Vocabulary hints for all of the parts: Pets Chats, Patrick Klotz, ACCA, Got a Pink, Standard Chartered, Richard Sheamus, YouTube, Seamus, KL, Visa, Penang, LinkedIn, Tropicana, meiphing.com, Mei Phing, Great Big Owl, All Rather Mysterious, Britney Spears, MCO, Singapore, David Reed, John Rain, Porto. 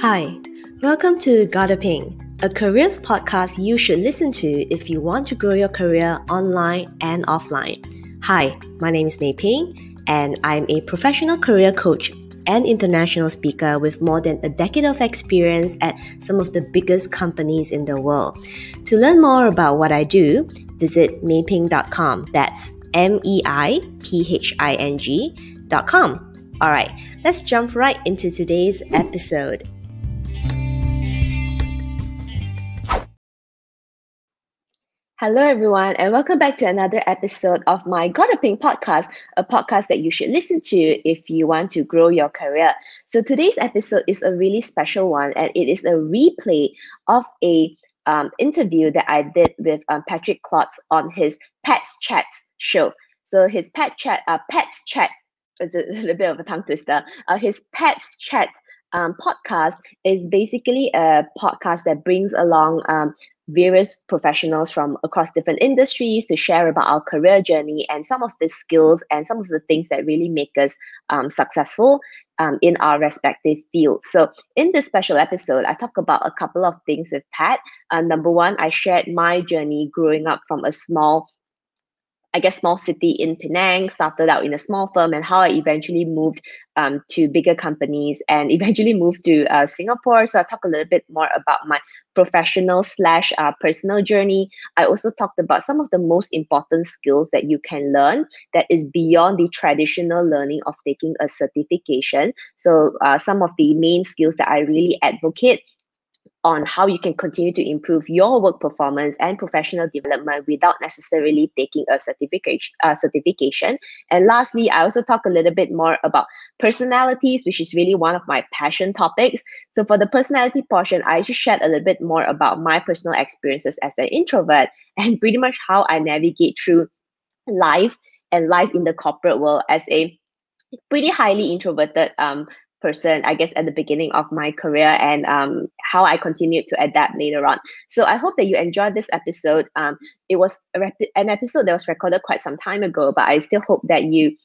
Hi, welcome to Got a Pink, a careers podcast you should listen to if you want to grow your career online and offline. Hi, my name is Mei Phing, and I'm a professional career coach and international speaker with more than a decade of experience at some of the biggest companies in the world. To learn more about what I do, visit meiphing.com. That's meiphing.com. All right, let's jump right into today's episode. Hello, everyone, and welcome back to another episode of my Got a Pink podcast, a podcast that you should listen to if you want to grow your career. So today's episode is a really special one, and it is a replay of a interview that I did with Patrick Klotz on his Pets Chats show. So his Pets Chat is a little bit of a tongue twister. His Pets Chats podcast is basically a podcast that brings along various professionals from across different industries to share about our career journey and some of the skills and some of the things that really make us successful in our respective fields. So in this special episode, I talk about a couple of things with Pat. Number one, I shared my journey growing up from a small city in Penang, started out in a small firm, and how I eventually moved to bigger companies and eventually moved to Singapore. So I talk a little bit more about my professional / personal journey. I also talked about some of the most important skills that you can learn that is beyond the traditional learning of taking a certification. So some of the main skills that I really advocate on how you can continue to improve your work performance and professional development without necessarily taking a certification. And lastly, I also talk a little bit more about personalities, which is really one of my passion topics. So for the personality portion, I just shared a little bit more about my personal experiences as an introvert and pretty much how I navigate through life in the corporate world as a pretty highly introverted person, I guess, at the beginning of my career, and how I continued to adapt later on. So I hope that you enjoyed this episode. It was an episode that was recorded quite some time ago, but I still hope that you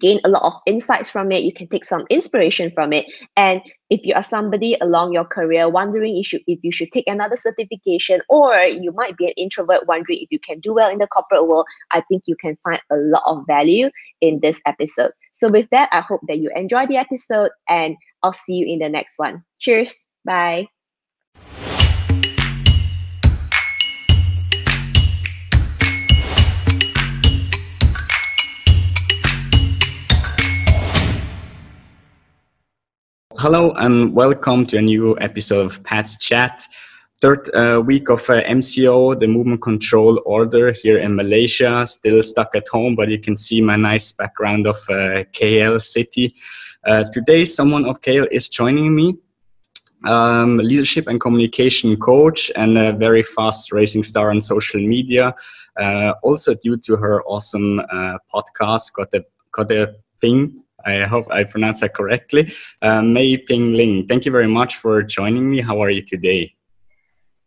gain a lot of insights from it. You can take some inspiration from it. And if you are somebody along your career wondering if you should take another certification, or you might be an introvert wondering if you can do well in the corporate world, I think you can find a lot of value in this episode. So with that, I hope that you enjoy the episode, and I'll see you in the next one. Cheers. Bye. Hello and welcome to a new episode of Pets Chat. Third week of MCO, the movement control order here in Malaysia. Still stuck at home, but you can see my nice background of KL city. Today, someone of KL is joining me. Leadership and communication coach and a very fast racing star on social media. Also due to her awesome podcast, Got a Pink. I hope I pronounced that correctly. Mei Phing Ling, thank you very much for joining me. How are you today?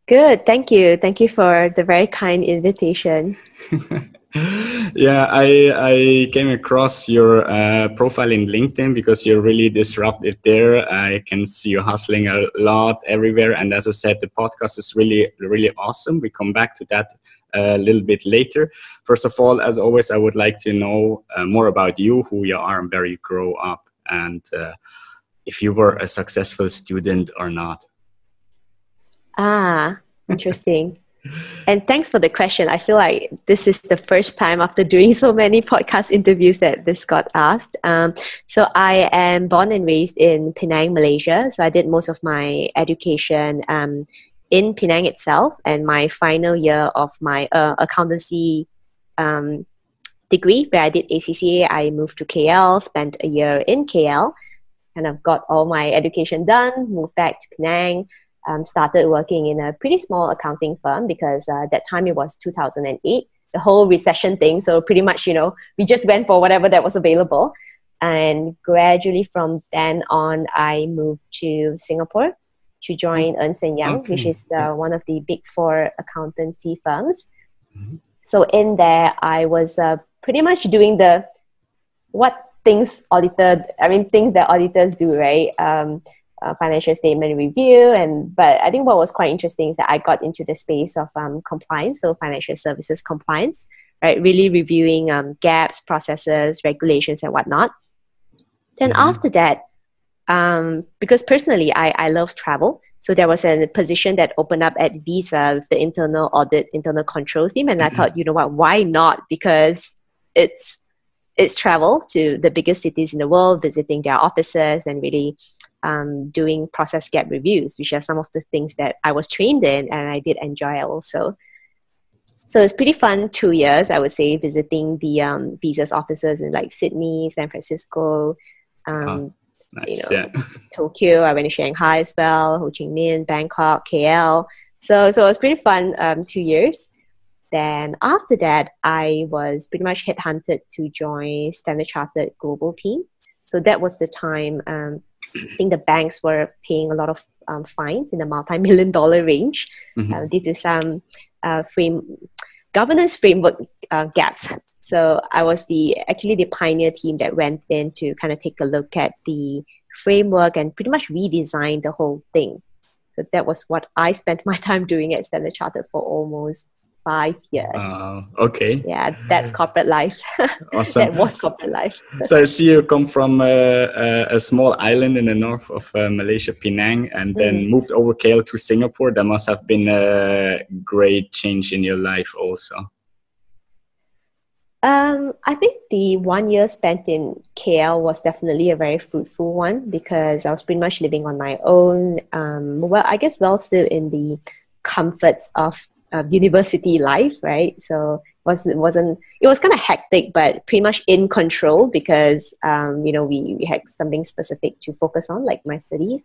Good, thank you. Thank you for the very kind invitation. Yeah, I came across your profile in LinkedIn because you're really disruptive there. I can see you hustling a lot everywhere. And as I said, the podcast is really, really awesome. We come back to that a little bit later. First of all, as always, I would like to know more about you, who you are, and where you grow up, and if you were a successful student or not. Ah, interesting. And thanks for the question. I feel like this is the first time after doing so many podcast interviews that this got asked. So I am born and raised in Penang, Malaysia. So I did most of my education in Penang itself, and my final year of my accountancy degree, where I did ACCA, I moved to KL, spent a year in KL, and I've got all my education done, moved back to Penang, started working in a pretty small accounting firm because that time it was 2008, the whole recession thing. So pretty much, we just went for whatever that was available. And gradually from then on, I moved to Singapore to join Ernst & Young, which is one of the big four accountancy firms. Mm-hmm. So in there, I was pretty much doing things that auditors do, right? financial statement review. But I think what was quite interesting is that I got into the space of compliance, so financial services compliance, right? Really reviewing gaps, processes, regulations, and whatnot. Then after that, because personally, I love travel. So there was a position that opened up at Visa with the internal audit, internal controls team. And I thought, you know what, why not? Because it's travel to the biggest cities in the world, visiting their offices and really doing process gap reviews, which are some of the things that I was trained in and I did enjoy also. So it's pretty fun 2 years, I would say, visiting the Visa's offices in like Sydney, San Francisco, Tokyo. I went to Shanghai as well, Ho Chi Minh, Bangkok, KL. So it was pretty fun 2 years. Then after that, I was pretty much headhunted to join Standard Chartered global team. So that was the time, I think the banks were paying a lot of fines in the multi-million-dollar range due to some governance framework gaps. So I was actually the pioneer team that went in to kind of take a look at the framework and pretty much redesign the whole thing. So that was what I spent my time doing at Standard Chartered for almost 5 years. Okay. Yeah, that's corporate life. Awesome. That was corporate life. So I see you come from a small island in the north of Malaysia, Penang, and then moved over KL to Singapore. That must have been a great change in your life also. I think the 1 year spent in KL was definitely a very fruitful one because I was pretty much living on my own. Still in the comforts of university life, right? So it was kind of hectic, but pretty much in control because we had something specific to focus on, like my studies.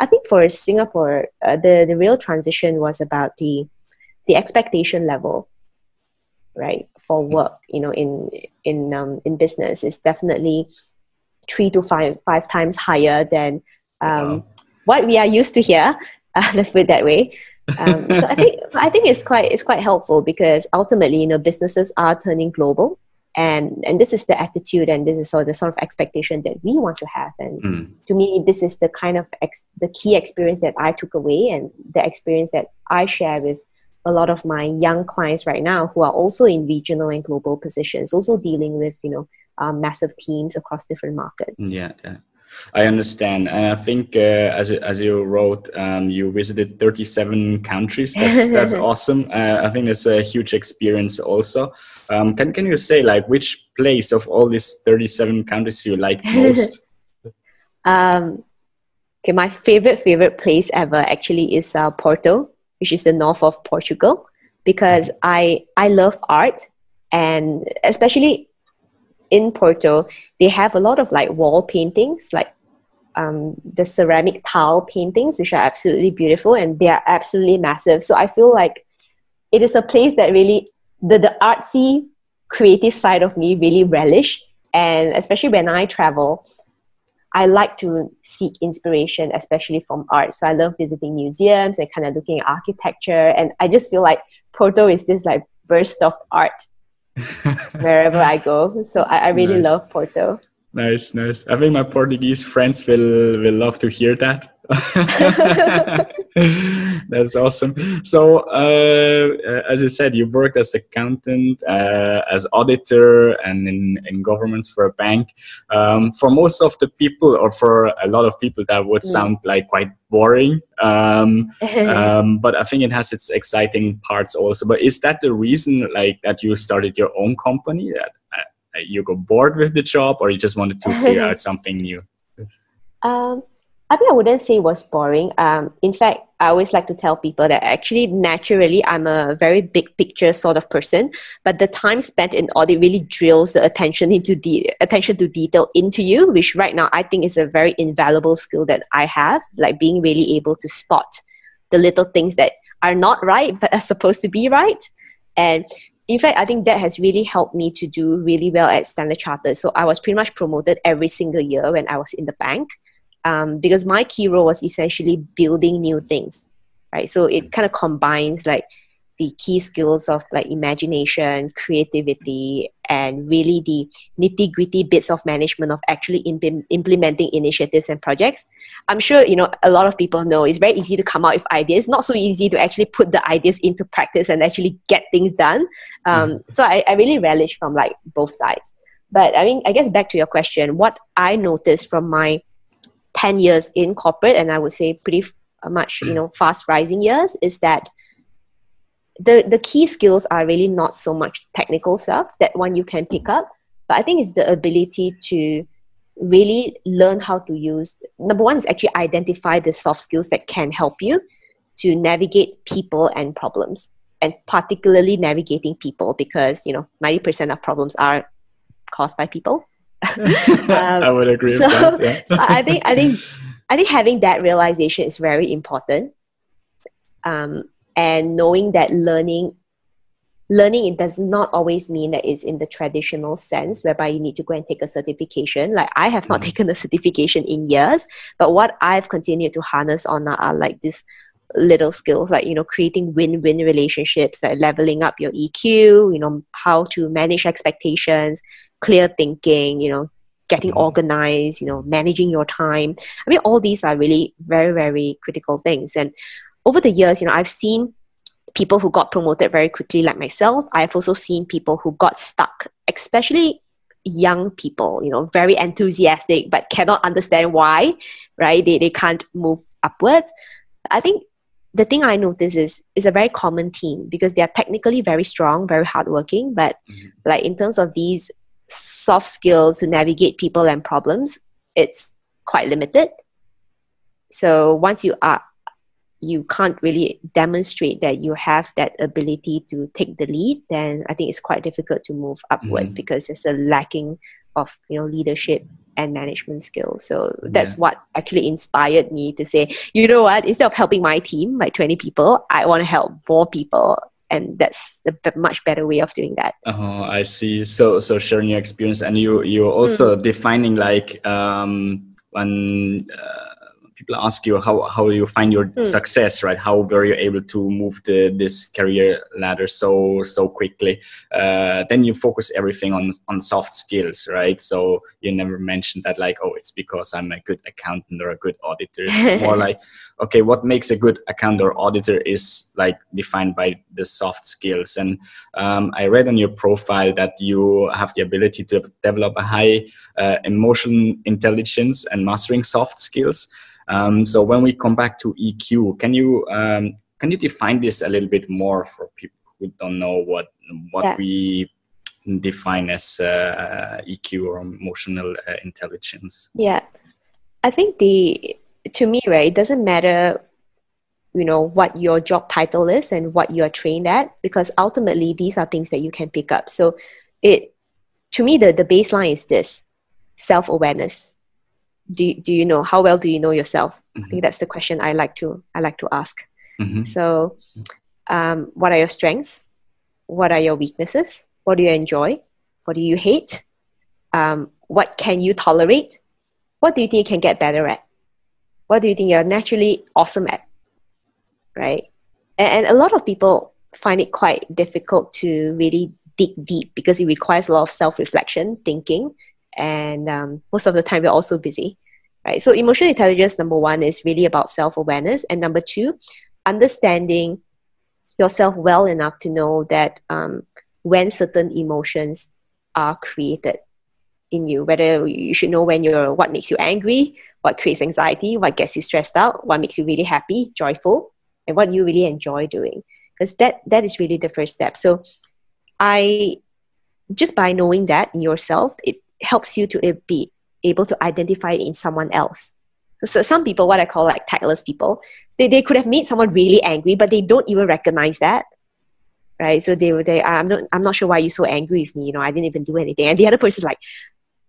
I think for Singapore, the real transition was about the expectation level, right? For work, in business, is definitely 3 to 5 times higher than what we are used to here. Let's put it that way. So I think it's quite helpful because ultimately, businesses are turning global, and this is the attitude and this is the sort of expectation that we want to have. And to me, this is the kind of the key experience that I took away and the experience that I share with a lot of my young clients right now who are also in regional and global positions, also dealing with massive teams across different markets. Yeah. Yeah. I understand, and I think as you wrote, you visited 37 countries. That's awesome. I think that's a huge experience also. Can you say like which place of all these 37 countries you like most? Okay, my favorite place ever actually is Porto, which is the north of Portugal, because I love art, and especially in Porto, they have a lot of like wall paintings, like the ceramic tile paintings, which are absolutely beautiful and they are absolutely massive. So I feel like it is a place that really the artsy, creative side of me really relish. And especially when I travel, I like to seek inspiration, especially from art. So I love visiting museums and kind of looking at architecture. And I just feel like Porto is this like burst of art wherever I go. So I really love Porto. Nice. I think my Portuguese friends will love to hear that. That's awesome. So as you said, you worked as accountant, as auditor, and in governance for a bank. For most of the people, or for a lot of people, that would sound like quite boring, but I think it has its exciting parts also. But is that the reason like that you started your own company, that you got bored with the job, or you just wanted to figure out something new? I think I wouldn't say it was boring. In fact, I always like to tell people that actually naturally I'm a very big picture sort of person, but the time spent in audit really drills the attention to detail into you, which right now I think is a very invaluable skill that I have, like being really able to spot the little things that are not right but are supposed to be right. And in fact, I think that has really helped me to do really well at Standard Chartered. So I was pretty much promoted every single year when I was in the bank. Because my key role was essentially building new things, right? So it kind of combines like the key skills of like imagination, creativity, and really the nitty-gritty bits of management of actually implementing initiatives and projects. I'm sure, you know, a lot of people know it's very easy to come out with ideas. Not so easy to actually put the ideas into practice and actually get things done. So I really relish from like both sides. But I mean, I guess back to your question, what I noticed from my 10 years in corporate, and I would say pretty much, you know, fast rising years, is that the key skills are really not so much technical stuff. That one you can pick up, but I think it's the ability to really learn how to use. Number one is actually identify the soft skills that can help you to navigate people and problems, and particularly navigating people, because, you know, 90% of problems are caused by people. I would agree with that. Yeah. So I think having that realization is very important. And knowing that learning, it does not always mean that it's in the traditional sense whereby you need to go and take a certification. Like I have not taken a certification in years, but what I've continued to harness on are like these little skills, like, you know, creating win-win relationships, like leveling up your EQ, you know, how to manage expectations, clear thinking, you know, getting organized, you know, managing your time. I mean, all these are really very, very critical things. And over the years, you know, I've seen people who got promoted very quickly like myself. I've also seen people who got stuck, especially young people, you know, very enthusiastic but cannot understand why, right? They can't move upwards. I think the thing I notice is a very common theme, because they are technically very strong, very hardworking, but like in terms of these soft skills to navigate people and problems, it's quite limited. So once you can't really demonstrate that you have that ability to take the lead, then I think it's quite difficult to move upwards because it's a lacking of, you know, leadership and management skills. So that's what actually inspired me to say, you know what, instead of helping my team, like 20 people, I want to help more people. And that's a much better way of doing that. Oh, I see. So sharing your experience, and you're also defining like when people ask you how you find your success, right? How were you able to move this career ladder so quickly? Then you focus everything on soft skills, right? So you never mentioned that like, oh, it's because I'm a good accountant or a good auditor. More like, okay, what makes a good accountant or auditor is like defined by the soft skills. And I read on your profile that you have the ability to develop a high emotional intelligence and mastering soft skills. So when we come back to EQ, can you define this a little bit more for people who don't know what we define as EQ or emotional intelligence? Yeah, I think to me, right, it doesn't matter, you know, what your job title is and what you are trained at, because ultimately these are things that you can pick up. So to me, the baseline is this: self-awareness. Do you know, how well do you know yourself? I think that's the question I like to ask. So what are your strengths? What are your weaknesses? What do you enjoy? What do you hate? What can you tolerate? What do you think you can get better at? What do you think you're naturally awesome at? Right? And a lot of people find it quite difficult to really dig deep, because it requires a lot of self-reflection, thinking, and most of the time we're also busy, right? So emotional intelligence, number one, is really about self-awareness, and number two, understanding yourself well enough to know that when certain emotions are created in you, whether you should know what makes you angry, what creates anxiety, what gets you stressed out, what makes you really happy, joyful, and what you really enjoy doing, because that is really the first step. So I just by knowing that in yourself, it helps you to be able to identify it in someone else. So some people, what I call like tactless people, they could have made someone really angry, but they don't even recognize that, right? So I'm not sure why you're so angry with me. You know, I didn't even do anything. And the other person's like,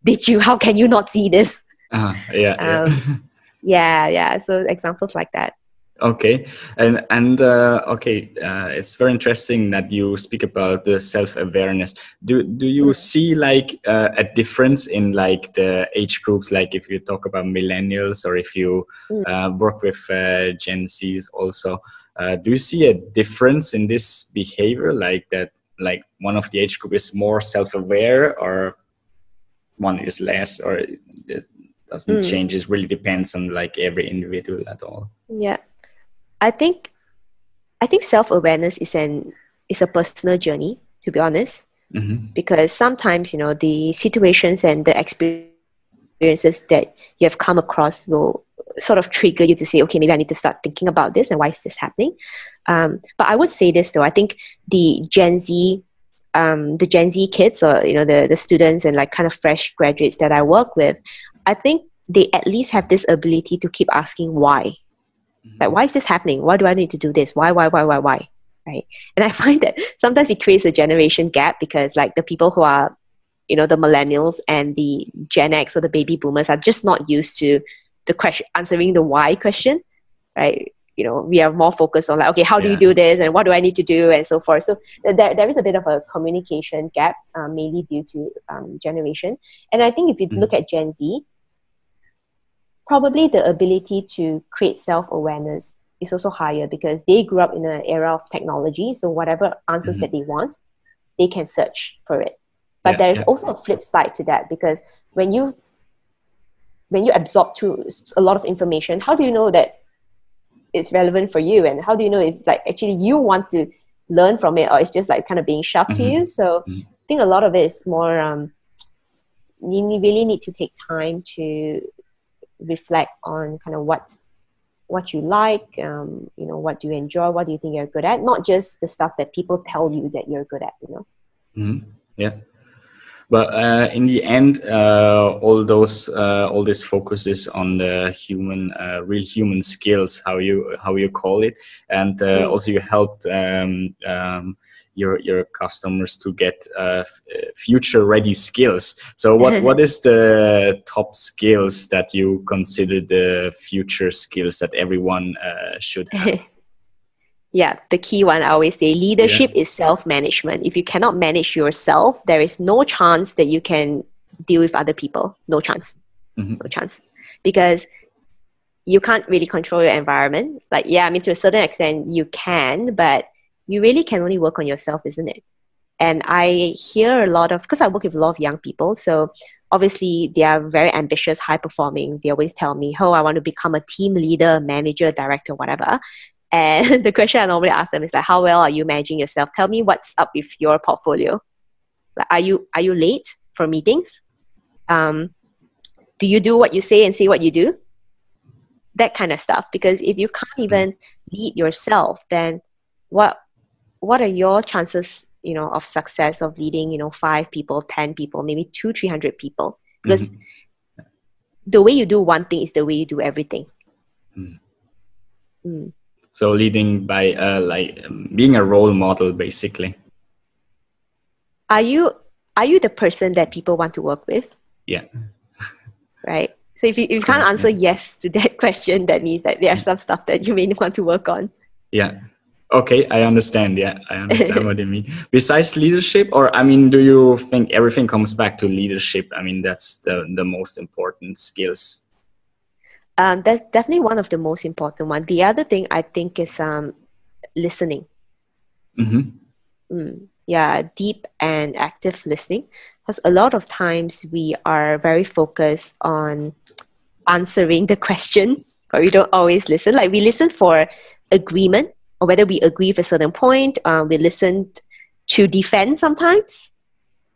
did you? How can you not see this? So examples like that. Okay, and it's very interesting that you speak about the self-awareness. Do you see like a difference in like the age groups? Like if you talk about millennials, or if you work with Gen Zs also, Do you see a difference in this behavior, like that, like one of the age group is more self-aware, or one is less, or it doesn't change? It really depends on like every individual at all. Yeah, I think self-awareness is a personal journey, to be honest, because sometimes, you know, the situations and the experiences that you have come across will sort of trigger you to say, okay, maybe I need to start thinking about this and why is this happening? But I would say this though, I think the Gen Z kids, or, you know, the students and like kind of fresh graduates that I work with, I think they at least have this ability to keep asking why. Like, why is this happening? Why do I need to do this? Why? Right. And I find that sometimes it creates a generation gap, because like the people who are, you know, the millennials and the Gen X or the baby boomers are just not used to the question, answering the why question, right? You know, we are more focused on like, okay, how do you do this? And what do I need to do? And so forth. So there is a bit of a communication gap, mainly due to generation. And I think if you look at Gen Z, probably the ability to create self-awareness is also higher, because they grew up in an era of technology. So whatever answers that they want, they can search for it. But there is also a flip side to that, because when you absorb a lot of information, how do you know that it's relevant for you? And how do you know if like actually you want to learn from it, or it's just like kind of being shoved to you? So I think a lot of it is more, you really need to take time to reflect on kind of what you like, you know, what do you enjoy? What do you think you're good at? Not just the stuff that people tell you that you're good at, you know? Yeah. But in the end, all this focuses on the human, real human skills, how you call it, and also you helped your customers to get future ready skills. So what is the top skills that you consider the future skills that everyone should have? Yeah, the key one I always say, leadership is self-management. If you cannot manage yourself, there is no chance that you can deal with other people. No chance. No chance. Because you can't really control your environment. Like, yeah, I mean, to a certain extent you can, but you really can only work on yourself, isn't it? And I hear a lot of, because I work with a lot of young people, so obviously they are very ambitious, high-performing. They always tell me, oh, I want to become a team leader, manager, director, whatever. And the question I normally ask them is like, how well are you managing yourself? Tell me what's up with your portfolio. Like, are you late for meetings? Do you do what you say and say what you do? That kind of stuff. Because if you can't even lead yourself, then what are your chances, you know, of success of leading, you know, 5 people, 10 people, maybe 200, 300 people? Because the way you do one thing is the way you do everything. So leading by being a role model, basically. Are you the person that people want to work with? Yeah. Right. So if you can't answer yes to that question, that means that there are some stuff that you may want to work on. Yeah. Okay, I understand. Yeah, I understand what you mean. Besides leadership, or I mean, do you think everything comes back to leadership? I mean, that's the most important skills. That's definitely one of the most important ones. The other thing I think is listening. Yeah, deep and active listening. Because a lot of times we are very focused on answering the question, but we don't always listen. Like, we listen for agreement, or whether we agree with a certain point. We listen to defend sometimes,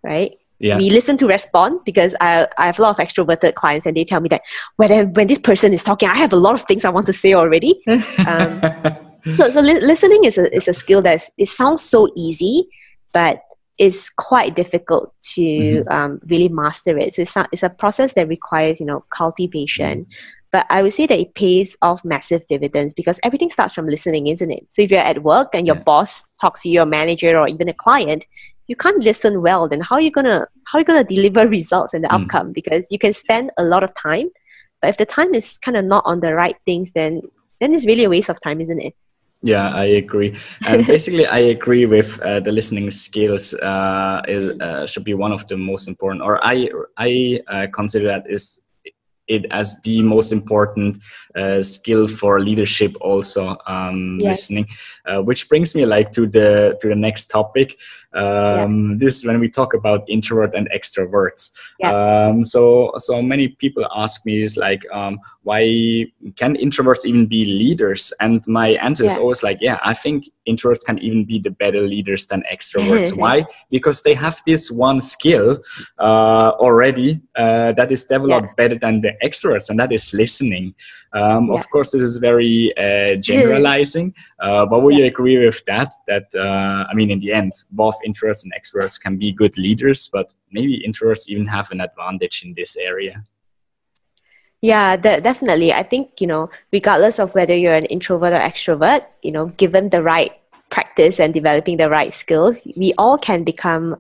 right? Yeah. We listen to respond, because I have a lot of extroverted clients, and they tell me that when this person is talking, I have a lot of things I want to say already. So listening is a skill that it sounds so easy, but it's quite difficult to really master it. So it's a process that requires, you know, cultivation. But I would say that it pays off massive dividends, because everything starts from listening, isn't it? So if you're at work and your boss talks to your manager or even a client, you can't listen well, then how are you gonna deliver results and the outcome? Because you can spend a lot of time, but if the time is kind of not on the right things, then it's really a waste of time, isn't it? Yeah, I agree. And basically, I agree with the listening skills should be one of the most important, or I consider that is it as the most important skill for leadership also, listening, which brings me like to the next topic. This is when we talk about introvert and extroverts. So many people ask me is like, why can introverts even be leaders? And my answer is always like, I think introverts can even be the better leaders than extroverts. Why? Because they have this one skill already that is developed better than the extroverts, and that is listening. Of course, this is very generalizing, but would you agree with that? That I mean, in the end, both introverts and extroverts can be good leaders, but maybe introverts even have an advantage in this area. Yeah, definitely. I think, you know, regardless of whether you're an introvert or extrovert, you know, given the right practice and developing the right skills, we all can become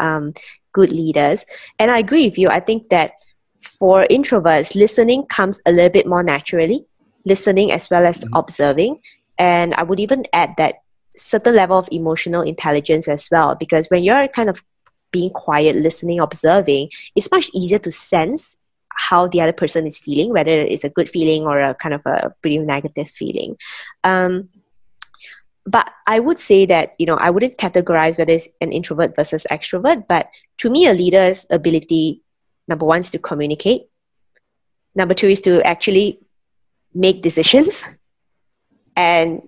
good leaders. And I agree with you. I think that for introverts, listening comes a little bit more naturally, listening as well as observing. And I would even add that certain level of emotional intelligence as well, because when you're kind of being quiet, listening, observing, it's much easier to sense how the other person is feeling, whether it's a good feeling or a kind of a pretty negative feeling. But I would say that, you know, I wouldn't categorize whether it's an introvert versus extrovert, but to me, a leader's ability, number one, is to communicate. Number two is to actually make decisions and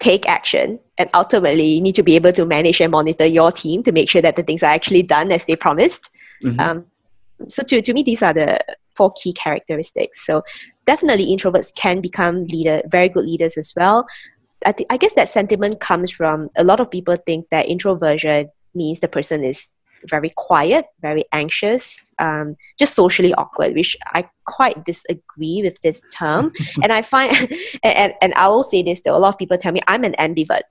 take action. And ultimately, you need to be able to manage and monitor your team to make sure that the things are actually done as they promised. So to me, these are the four key characteristics. So definitely introverts can become very good leaders as well. I guess that sentiment comes from a lot of people think that introversion means the person is very quiet, very anxious, just socially awkward, which I quite disagree with this term. And I find, and I will say this though, a lot of people tell me I'm an ambivert.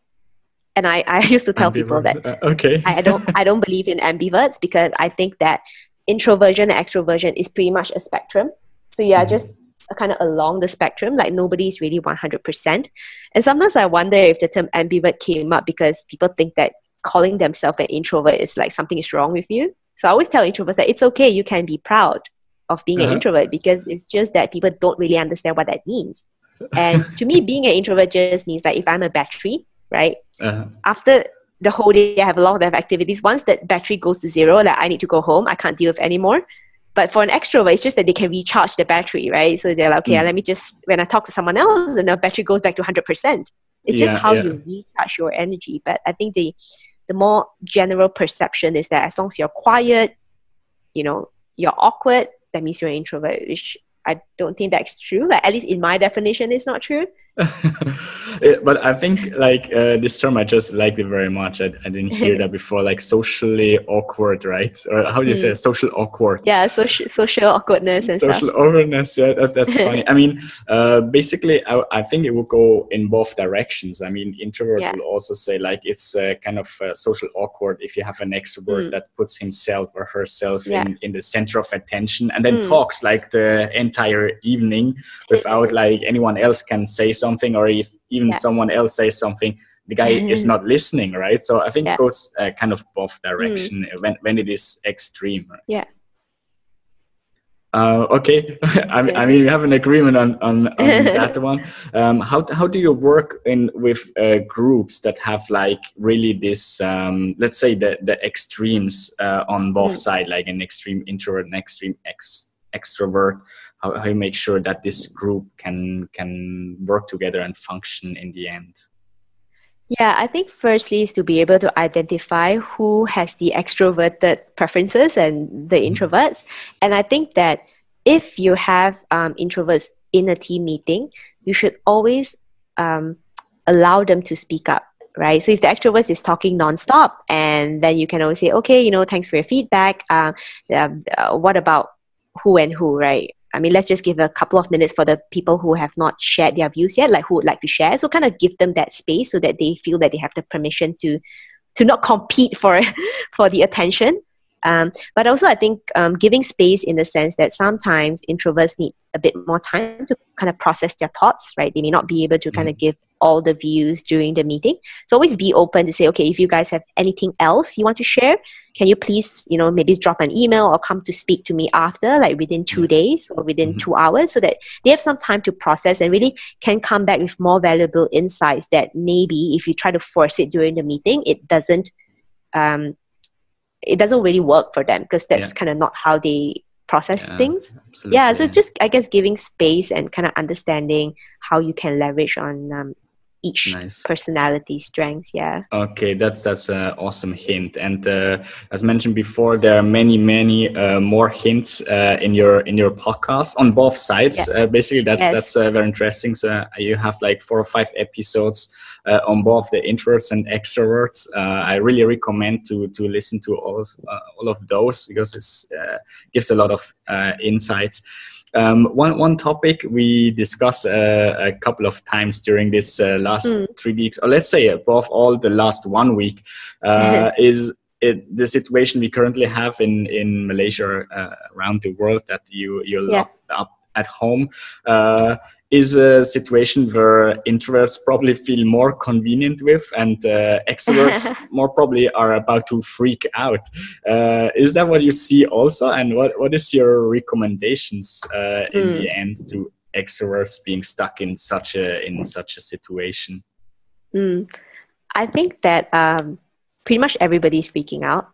And I used to tell people that I don't believe in ambiverts, because I think that introversion and extroversion is pretty much a spectrum. So yeah, just kind of along the spectrum, like nobody's really 100%. And sometimes I wonder if the term ambivert came up because people think that calling themselves an introvert is like something is wrong with you. So I always tell introverts that it's okay, you can be proud of being an introvert, because it's just that people don't really understand what that means. And to me, being an introvert just means that if I'm a battery, right? After the whole day, I have a lot of activities. Once that battery goes to zero, like I need to go home, I can't deal with anymore. But for an extrovert, it's just that they can recharge the battery, right? So they're like, okay, let me just, when I talk to someone else, and the battery goes back to 100%. It's just how you recharge your energy. But I think the more general perception is that as long as you're quiet, you know, you're awkward, that means you're an introvert, which I don't think that's true. Like, at least in my definition, it's not true. But I think like this term, I just liked it very much. I didn't hear that before, like socially awkward, right? Or how do you say it? Social awkward? Yeah, social awkwardness and social awkwardness, yeah, that's funny. I mean, basically, I think it will go in both directions. I mean, introvert will also say like it's kind of social awkward if you have an extrovert that puts himself or herself in the center of attention and then talks like the entire evening without like anyone else can say something, or if even someone else says something, the guy is not listening, right? So I think it goes kind of both direction when it is extreme. Right? Yeah. Okay. I mean, we have an agreement on that one. How do you work with groups that have like really this, let's say the extremes on both sides, like an extreme introvert and extreme extrovert? How you make sure that this group can work together and function in the end? Yeah, I think firstly is to be able to identify who has the extroverted preferences and the introverts. And I think that if you have introverts in a team meeting, you should always allow them to speak up, right? So if the extrovert is talking nonstop, and then you can always say, okay, you know, thanks for your feedback. What about who and who, right? I mean, let's just give a couple of minutes for the people who have not shared their views yet, like who would like to share. So kind of give them that space so that they feel that they have the permission to not compete for the attention. But also I think giving space in the sense that sometimes introverts need a bit more time to kind of process their thoughts, right? They may not be able to kind of give all the views during the meeting. So always be open to say, okay, if you guys have anything else you want to share, can you please, you know, maybe drop an email or come to speak to me after, like within 2 days or within 2 hours, so that they have some time to process and really can come back with more valuable insights that maybe if you try to force it during the meeting, it doesn't really work for them, because that's kind of not how they process things. Absolutely. Yeah. So just, I guess, giving space and kind of understanding how you can leverage on each personality strengths. Yeah. Okay. That's an awesome hint. And as mentioned before, there are many more hints in your podcast on both sides. Yeah. Basically that's very interesting. So you have like 4 or 5 episodes on both the introverts and extroverts. I really recommend to listen to all of those, because it gives a lot of insights. One topic we discussed a couple of times during this last 3 weeks, or let's say above all the last 1 week, is the situation we currently have in Malaysia, around the world, that you're locked up at home, is a situation where introverts probably feel more convenient with, and extroverts more probably are about to freak out. Is that what you see also? And what is your recommendations in the end to extroverts being stuck in such a situation? I think that pretty much everybody's freaking out,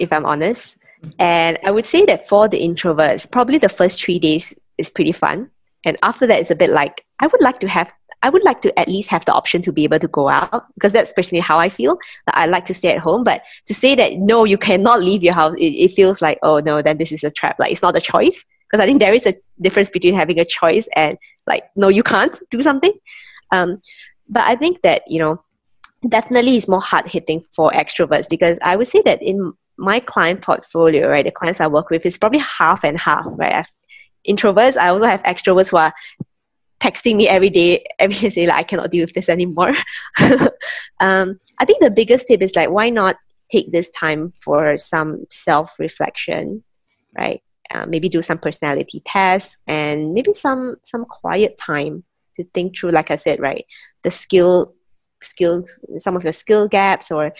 if I'm honest. And I would say that for the introverts, probably the first 3 days is pretty fun. And after that, it's a bit like, I would like to at least have the option to be able to go out, because that's personally how I feel. I like to stay at home, but to say that, no, you cannot leave your house, it feels like, oh no, then this is a trap. Like, it's not a choice. Because I think there is a difference between having a choice and like, no, you can't do something. But I think that, you know, definitely it's more hard hitting for extroverts, because I would say that in my client portfolio, right, the clients I work with is probably half and half, right? Introverts, I also have extroverts who are texting me every day saying like, I cannot deal with this anymore. I think the biggest tip is like, why not take this time for some self-reflection, right? Maybe do some personality tests, and maybe some quiet time to think through, like I said, right, the skill, some of your skill gaps, or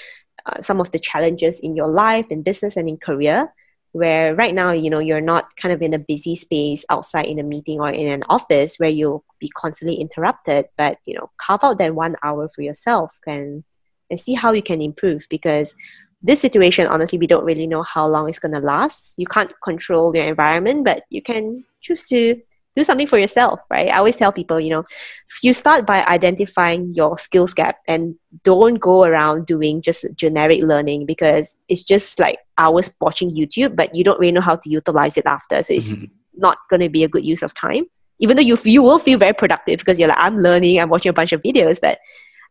some of the challenges in your life, in business and in career, where right now, you know, you're not kind of in a busy space outside in a meeting or in an office where you'll be constantly interrupted. But, you know, carve out that 1 hour for yourself and see how you can improve, because this situation, honestly, we don't really know how long it's going to last. You can't control your environment, but you can choose to do something for yourself, right? I always tell people, you know, if you start by identifying your skills gap, and don't go around doing just generic learning, because it's just like hours watching YouTube, but you don't really know how to utilize it after. So it's not going to be a good use of time, even though you will feel very productive, because you're like, I'm learning, I'm watching a bunch of videos. But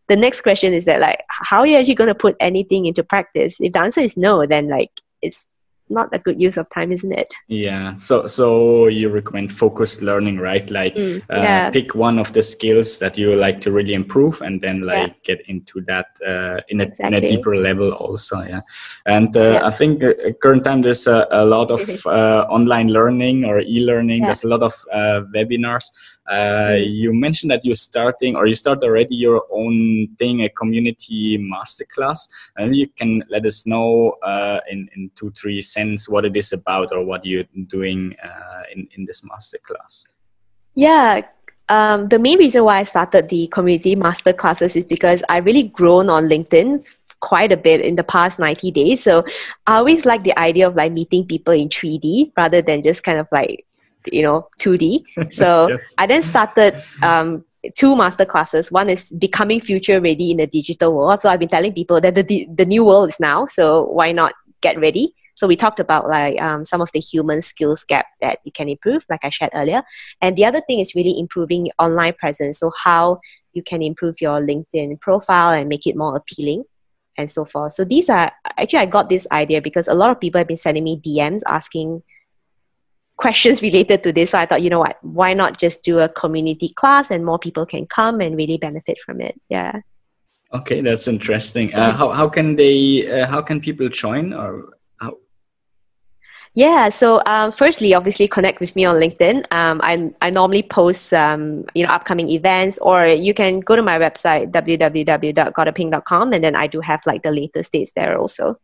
the next question is that, like, how are you actually going to put anything into practice? If the answer is no, then like, it's not a good use of time, isn't it? Yeah. So you recommend focused learning, right? Like pick one of the skills that you like to really improve, and then like get into that in a deeper level also. Yeah. And I think current time there's a lot of online learning or e-learning. Yeah. There's a lot of webinars. You mentioned that you start already your own thing, a community masterclass. And you can let us know in 2-3 sentences what it is about, or what you're doing in this masterclass. Yeah. The main reason why I started the community masterclasses is because I've really grown on LinkedIn quite a bit in the past 90 days. So I always like the idea of like meeting people in 3D rather than just kind of like, you know, 2D. So yes. I then started 2 masterclasses. One is becoming future ready in a digital world. So I've been telling people that the new world is now. So why not get ready? So we talked about like some of the human skills gap that you can improve, like I shared earlier. And the other thing is really improving online presence. So how you can improve your LinkedIn profile and make it more appealing, and so forth. So these are actually, I got this idea because a lot of people have been sending me DMs asking questions related to this. So I thought, you know what, why not just do a community class, and more people can come and really benefit from it. Yeah. Okay, that's interesting. How can people join, or how? Yeah. So firstly, obviously connect with me on LinkedIn. I normally post, upcoming events, or you can go to my website, www.gotapink.com. And then I do have like the latest dates there also.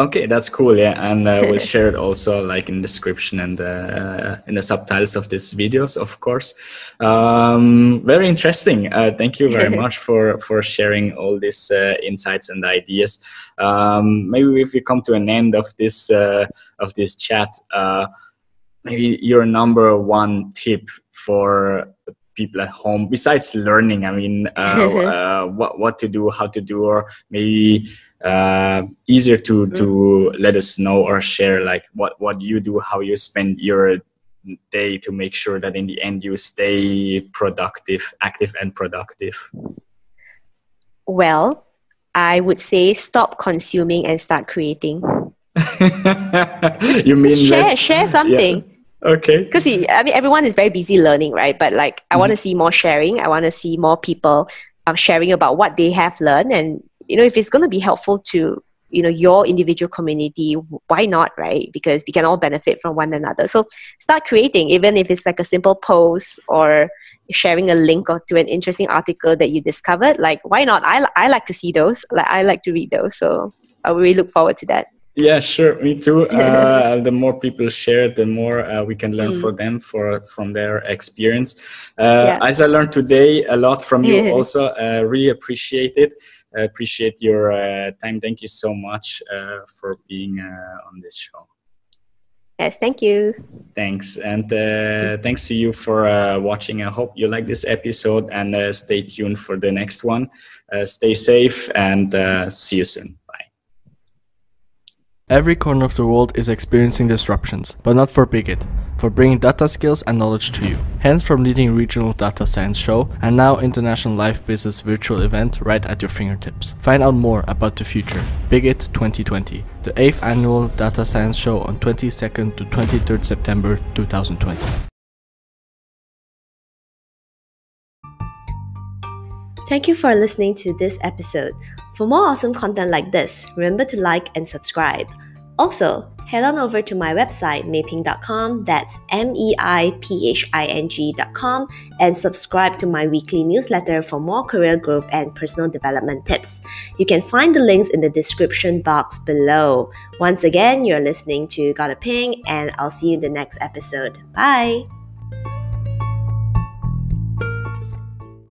Okay, that's cool. Yeah, and we'll share it also like in the description and in the subtitles of these videos, of course. Very interesting. Thank you very much for sharing all these insights and ideas. Maybe if we come to an end of this chat, maybe your number one tip for people at home besides learning. I mean, what to do, how to do, or maybe easier to let us know or share like what you do, how you spend your day to make sure that in the end you stay productive, active and productive. Well, I would say stop consuming and start creating. You mean share something. Yeah. Okay. Because I mean, everyone is very busy learning, right? But like, I want to see more sharing. I want to see more people sharing about what they have learned, and you know, if it's going to be helpful to, you know, your individual community, why not, right? Because we can all benefit from one another. So start creating, even if it's like a simple post or sharing a link or to an interesting article that you discovered. Like, why not? I like to see those. Like, I like to read those. So I really look forward to that. Yeah, sure. Me too. The more people share, the more we can learn from their experience. As I learned today a lot from you also, really appreciate it. I appreciate your time. Thank you so much for being on this show. Yes, thank you. Thanks. And thanks to you for watching. I hope you like this episode, and stay tuned for the next one. Stay safe and see you soon. Bye. Every corner of the world is experiencing disruptions, but not for Bigot, for bringing data skills and knowledge to you. Hence from leading regional data science show and now international live business virtual event right at your fingertips. Find out more about the future. Bigot 2020, the 8th annual data science show on 22nd to 23rd September 2020. Thank you for listening to this episode. For more awesome content like this, remember to like and subscribe. Also, head on over to my website, meiphing.com, that's meiphing.com, and subscribe to my weekly newsletter for more career growth and personal development tips. You can find the links in the description box below. Once again, you're listening to Got a Pink, and I'll see you in the next episode. Bye!